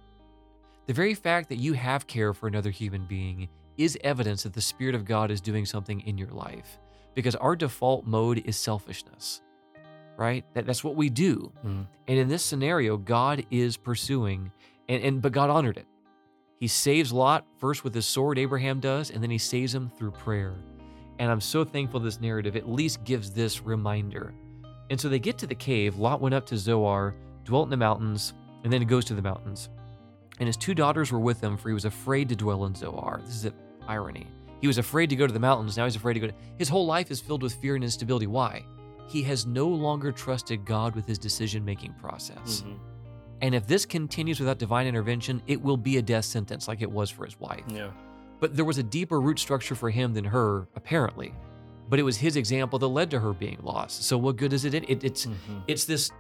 The very fact that you have care for another human being is evidence that the Spirit of God is doing something in your life, because our default mode is selfishness, right? That's what we do. And in this scenario, God is pursuing, but God honored it. He saves Lot first with his sword, Abraham does, and then he saves him through prayer. And I'm so thankful this narrative at least gives this reminder. And so they get to the cave. Lot went up to Zoar, dwelt in the mountains, and then goes to the mountains. And his two daughters were with him, for he was afraid to dwell in Zoar. This is an irony. He was afraid to go to the mountains. Now he's afraid to go to... His whole life is filled with fear and instability. Why? He has no longer trusted God with his decision-making process. Mm-hmm. And if this continues without divine intervention, it will be a death sentence like it was for his wife. Yeah. But there was a deeper root structure for him than her, apparently. But it was his example that led to her being lost. So what good is it? It's this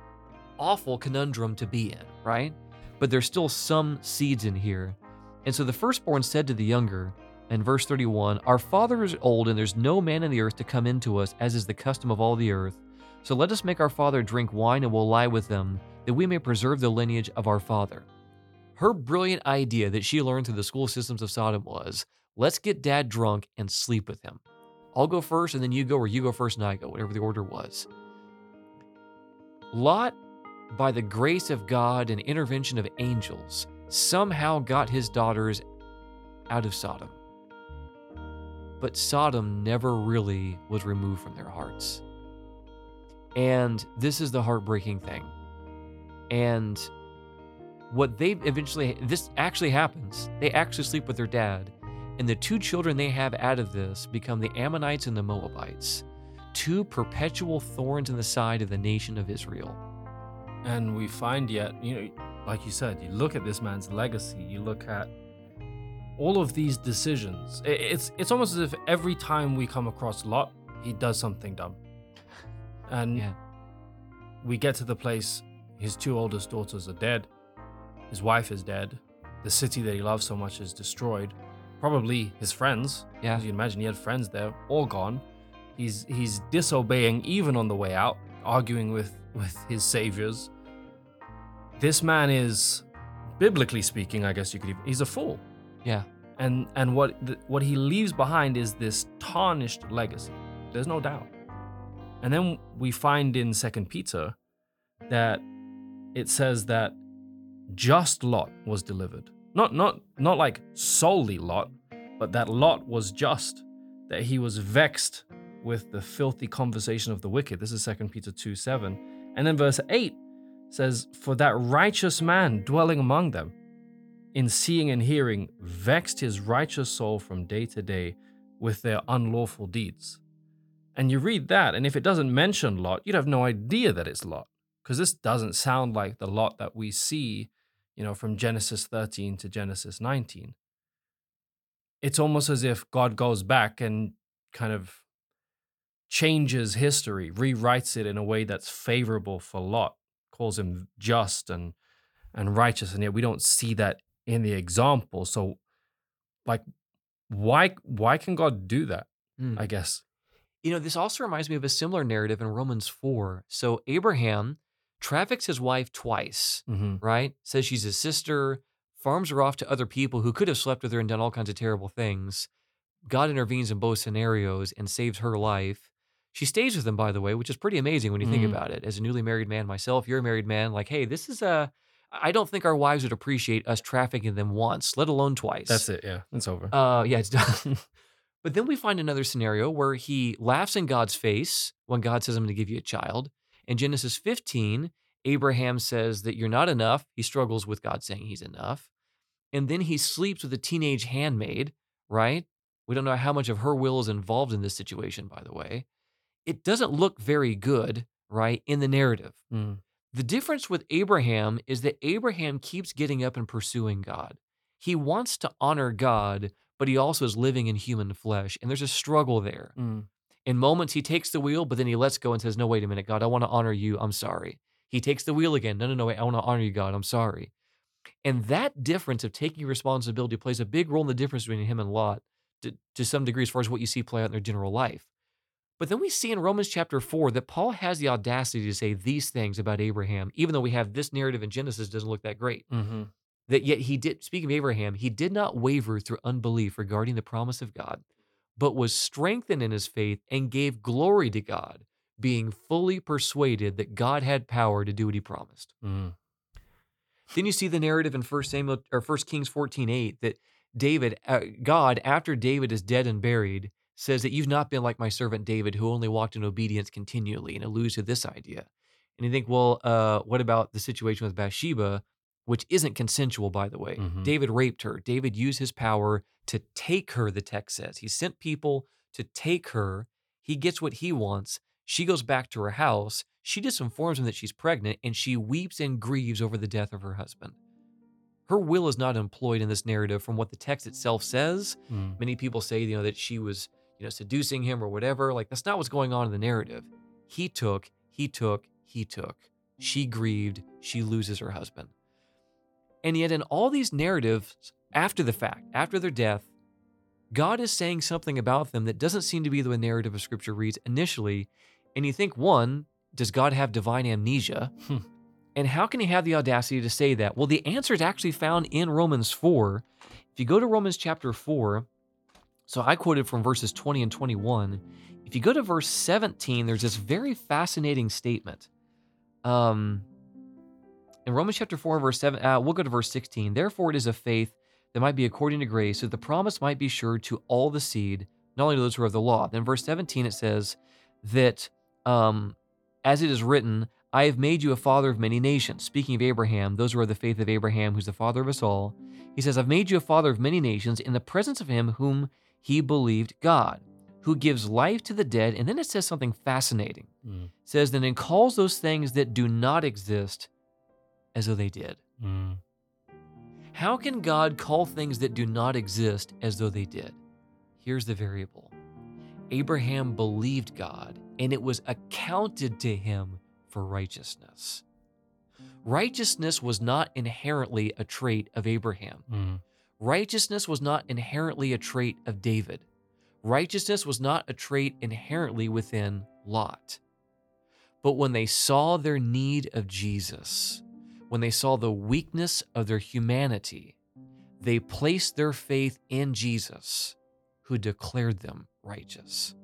awful conundrum to be in, right? But there's still some seeds in here. And so the firstborn said to the younger, in verse 31, "Our father is old, and there's no man in the earth to come in to us, as is the custom of all the earth. So let us make our father drink wine, and we'll lie with them, that we may preserve the lineage of our father." Her brilliant idea that she learned through the school systems of Sodom was, let's get dad drunk and sleep with him. I'll go first, and then you go, or you go first and I go, whatever the order was. Lot, by the grace of God and intervention of angels, somehow got his daughters out of Sodom. But Sodom never really was removed from their hearts. And this is the heartbreaking thing. And what they eventually, this actually happens. They actually sleep with their dad. And the two children they have out of this become the Ammonites and the Moabites, two perpetual thorns in the side of the nation of Israel. And we find like you said, you look at this man's legacy, you look at all of these decisions. It's almost as if every time we come across Lot, he does something dumb. And we get to the place, his two oldest daughters are dead, his wife is dead, the city that he loves so much is destroyed, probably his friends, as you can imagine, he had friends there, all gone. He's disobeying even on the way out, arguing with his saviors. This man is, biblically speaking, I guess you could even, he's a fool. Yeah. And what he leaves behind is this tarnished legacy. There's no doubt. And then we find in 2 Peter that it says that just Lot was delivered. Not like solely Lot, but that Lot was just, that he was vexed with the filthy conversation of the wicked. This is 2 Peter 2:7. And then verse 8 says, "For that righteous man dwelling among them, in seeing and hearing, vexed his righteous soul from day to day with their unlawful deeds." And you read that, and if it doesn't mention Lot, you'd have no idea that it's Lot, because this doesn't sound like the Lot that we see, from Genesis 13 to Genesis 19. It's almost as if God goes back and kind of changes history, rewrites it in a way that's favorable for Lot, calls him just and righteous, and yet we don't see that in the example. So, why can God do that? I guess. This also reminds me of a similar narrative in Romans 4. So Abraham traffics his wife twice, right? Says she's his sister, farms her off to other people who could have slept with her and done all kinds of terrible things. God intervenes in both scenarios and saves her life. She stays with him, by the way, which is pretty amazing when you think about it. As a newly married man myself, you're a married man, hey, this is I don't think our wives would appreciate us trafficking them once, let alone twice. That's it, yeah, it's over. It's done. But then we find another scenario where he laughs in God's face when God says, I'm gonna give you a child. In Genesis 15, Abraham says that you're not enough. He struggles with God saying he's enough. And then he sleeps with a teenage handmaid, right? We don't know how much of her will is involved in this situation, by the way. It doesn't look very good, right, in the narrative. The difference with Abraham is that Abraham keeps getting up and pursuing God. He wants to honor God, but he also is living in human flesh, and there's a struggle there. In moments, he takes the wheel, but then he lets go and says, no, wait a minute, God, I want to honor you. I'm sorry. He takes the wheel again. No, wait, I want to honor you, God. I'm sorry. And that difference of taking responsibility plays a big role in the difference between him and Lot to some degree as far as what you see play out in their general life. But then we see in Romans chapter 4 that Paul has the audacity to say these things about Abraham, even though we have this narrative in Genesis doesn't look that great. Mm-hmm. That yet he did, speaking of Abraham, he did not waver through unbelief regarding the promise of God, but was strengthened in his faith and gave glory to God, being fully persuaded that God had power to do what he promised. Mm. Then you see the narrative in 1 Kings 14:8 that David, God, after David is dead and buried, says that you've not been like my servant David, who only walked in obedience continually, and alludes to this idea. And you think, well, what about the situation with Bathsheba, which isn't consensual, by the way? Mm-hmm. David raped her. David used his power to take her, the text says. He sent people to take her. He gets what he wants. She goes back to her house. She just informs him that she's pregnant, and she weeps and grieves over the death of her husband. Her will is not employed in this narrative from what the text itself says. Mm. Many people say, that she was, seducing him or whatever. Like, that's not what's going on in the narrative. He took. She grieved. She loses her husband. And yet in all these narratives, after the fact, after their death, God is saying something about them that doesn't seem to be the narrative of Scripture reads initially. And you think, one, does God have divine amnesia? And how can he have the audacity to say that? Well, the answer is actually found in Romans 4. If you go to Romans chapter 4, so I quoted from verses 20 and 21. If you go to verse 17, there's this very fascinating statement. In Romans chapter 4, verse 7, we'll go to verse 16. Therefore it is of faith that might be according to grace, that the promise might be sure to all the seed, not only to those who are of the law. Then verse 17, it says that, as it is written, I have made you a father of many nations. Speaking of Abraham, those who are the faith of Abraham, who's the father of us all. He says, I've made you a father of many nations in the presence of him whom he believed God, who gives life to the dead. And then it says something fascinating. Mm. It says, then it calls those things that do not exist as though they did. Mm. How can God call things that do not exist as though they did? Here's the variable. Abraham believed God, and it was accounted to him for righteousness. Righteousness was not inherently a trait of Abraham. Mm. Righteousness was not inherently a trait of David. Righteousness was not a trait inherently within Lot. But when they saw their need of Jesus, when they saw the weakness of their humanity, they placed their faith in Jesus, who declared them righteous.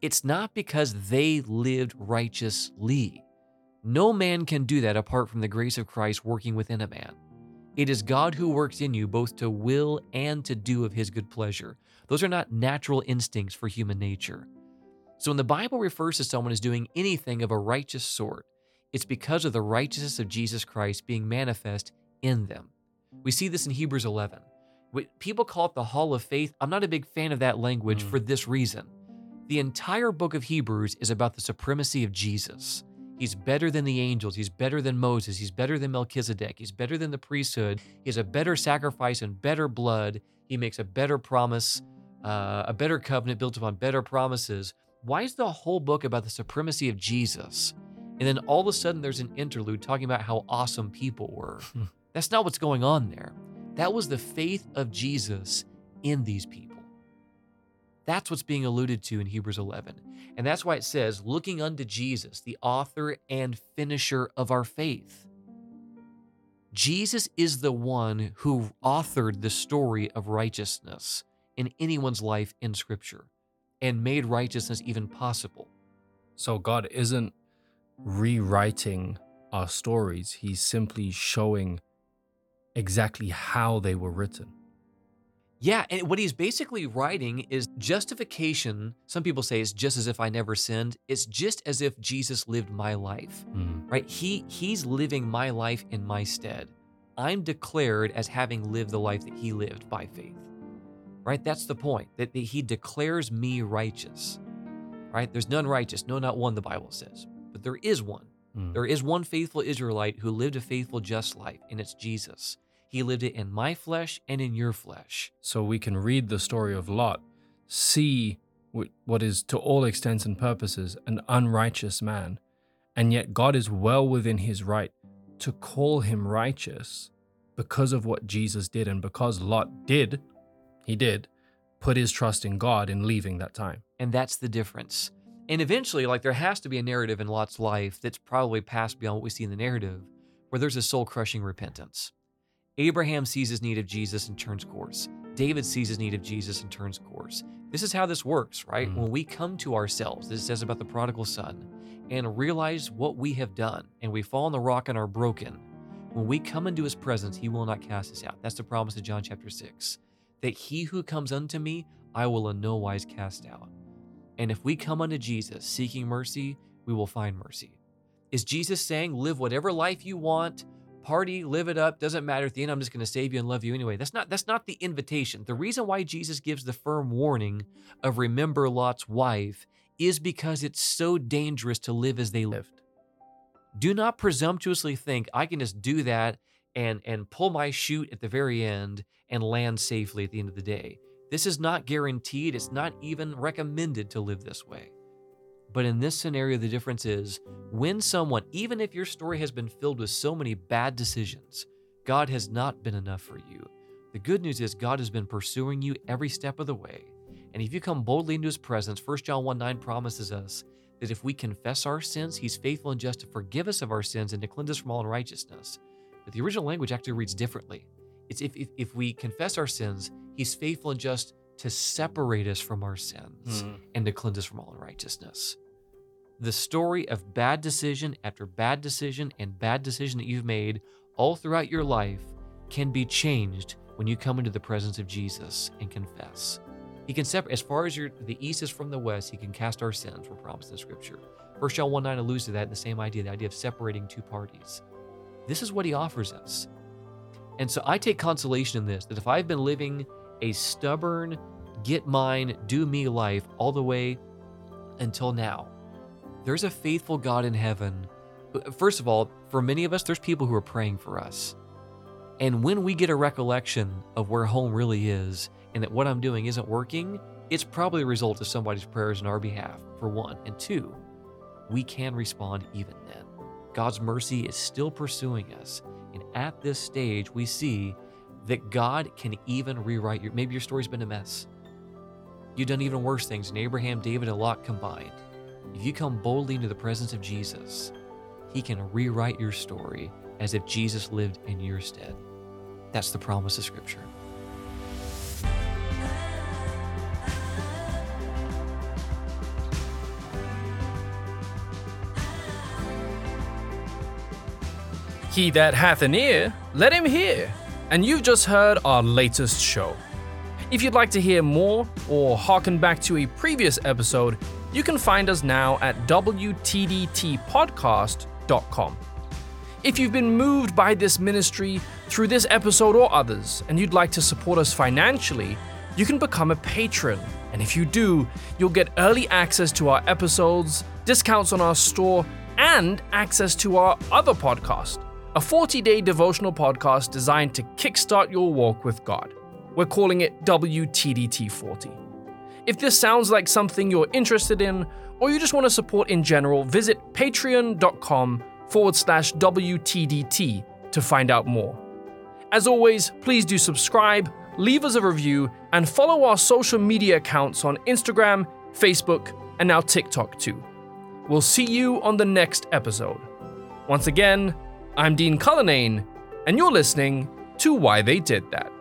It's not because they lived righteously. No man can do that apart from the grace of Christ working within a man. It is God who works in you both to will and to do of his good pleasure. Those are not natural instincts for human nature. So when the Bible refers to someone as doing anything of a righteous sort, it's because of the righteousness of Jesus Christ being manifest in them. We see this in Hebrews 11. People call it the hall of faith. I'm not a big fan of that language for this reason. The entire book of Hebrews is about the supremacy of Jesus. He's better than the angels. He's better than Moses. He's better than Melchizedek. He's better than the priesthood. He has a better sacrifice and better blood. He makes a better promise, a better covenant built upon better promises. Why is the whole book about the supremacy of Jesus? And then all of a sudden there's an interlude talking about how awesome people were. That's not what's going on there. That was the faith of Jesus in these people. That's what's being alluded to in Hebrews 11. And that's why it says, looking unto Jesus, the author and finisher of our faith. Jesus is the one who authored the story of righteousness in anyone's life in Scripture and made righteousness even possible. So God isn't rewriting our stories. He's simply showing exactly how they were written. Yeah, and what he's basically writing is justification. Some people say it's just as if I never sinned. It's just as if Jesus lived my life, right? He's living my life in my stead. I'm declared as having lived the life that he lived by faith, right? That's the point, that he declares me righteous, right? There's none righteous, no, not one, the Bible says, but there is one. Mm. There is one faithful Israelite who lived a faithful, just life, and it's Jesus. He lived it in my flesh and in your flesh. So we can read the story of Lot, see what is to all extents and purposes an unrighteous man, and yet God is well within his right to call him righteous because of what Jesus did, and because Lot did, put his trust in God in leaving that time. And that's the difference. And eventually, like, there has to be a narrative in Lot's life that's probably passed beyond what we see in the narrative, where there's a soul-crushing repentance. Abraham sees his need of Jesus and turns course. David sees his need of Jesus and turns course. This is how this works, right? When we come to ourselves, this says about the prodigal son, and realize what we have done, and we fall on the rock and are broken, when we come into his presence, he will not cast us out. That's the promise of John chapter 6, that he who comes unto me, I will in no wise cast out. And if we come unto Jesus seeking mercy, we will find mercy. Is Jesus saying, live whatever life you want, party, live it up, doesn't matter, at the end I'm just gonna save you and love you anyway? That's not the invitation. The reason why Jesus gives the firm warning of remember Lot's wife is because it's so dangerous to live as they lived. Do not presumptuously think I can just do that and pull my chute at the very end and land safely at the end of the day. This is not guaranteed. It's not even recommended to live this way. But in this scenario, the difference is when someone, even if your story has been filled with so many bad decisions, God has not been enough for you. The good news is God has been pursuing you every step of the way. And if you come boldly into his presence, 1 John 1:9 promises us that if we confess our sins, he's faithful and just to forgive us of our sins and to cleanse us from all unrighteousness. But the original language actually reads differently. It's if we confess our sins, he's faithful and just to separate us from our sins and to cleanse us from all unrighteousness. The story of bad decision after bad decision and bad decision that you've made all throughout your life can be changed when you come into the presence of Jesus and confess. He can separate, as far as the east is from the west, he can cast our sins, we're promised in scripture. 1 John 1:9 alludes to that, the same idea, the idea of separating two parties. This is what he offers us. And so I take consolation in this, that if I've been living a stubborn, get mine, do me life all the way until now, there's a faithful God in heaven. First of all, for many of us, there's people who are praying for us. And when we get a recollection of where home really is and that what I'm doing isn't working, it's probably a result of somebody's prayers on our behalf, for one. And two, we can respond even then. God's mercy is still pursuing us. And at this stage, we see that God can even rewrite your, maybe your story's been a mess. You've done even worse things than Abraham, David, and Lot combined. If you come boldly into the presence of Jesus, he can rewrite your story as if Jesus lived in your stead. That's the promise of scripture. He that hath an ear, let him hear. And you've just heard our latest show. If you'd like to hear more or hearken back to a previous episode, you can find us now at WTDTPodcast.com. If you've been moved by this ministry through this episode or others, and you'd like to support us financially, you can become a patron. And if you do, you'll get early access to our episodes, discounts on our store, and access to our other podcast, a 40-day devotional podcast designed to kickstart your walk with God. We're calling it WTDT40. If this sounds like something you're interested in, or you just want to support in general, visit patreon.com/WTDT to find out more. As always, please do subscribe, leave us a review, and follow our social media accounts on Instagram, Facebook, and now TikTok too. We'll see you on the next episode. Once again, I'm Dean Cullinane, and you're listening to Why They Did That.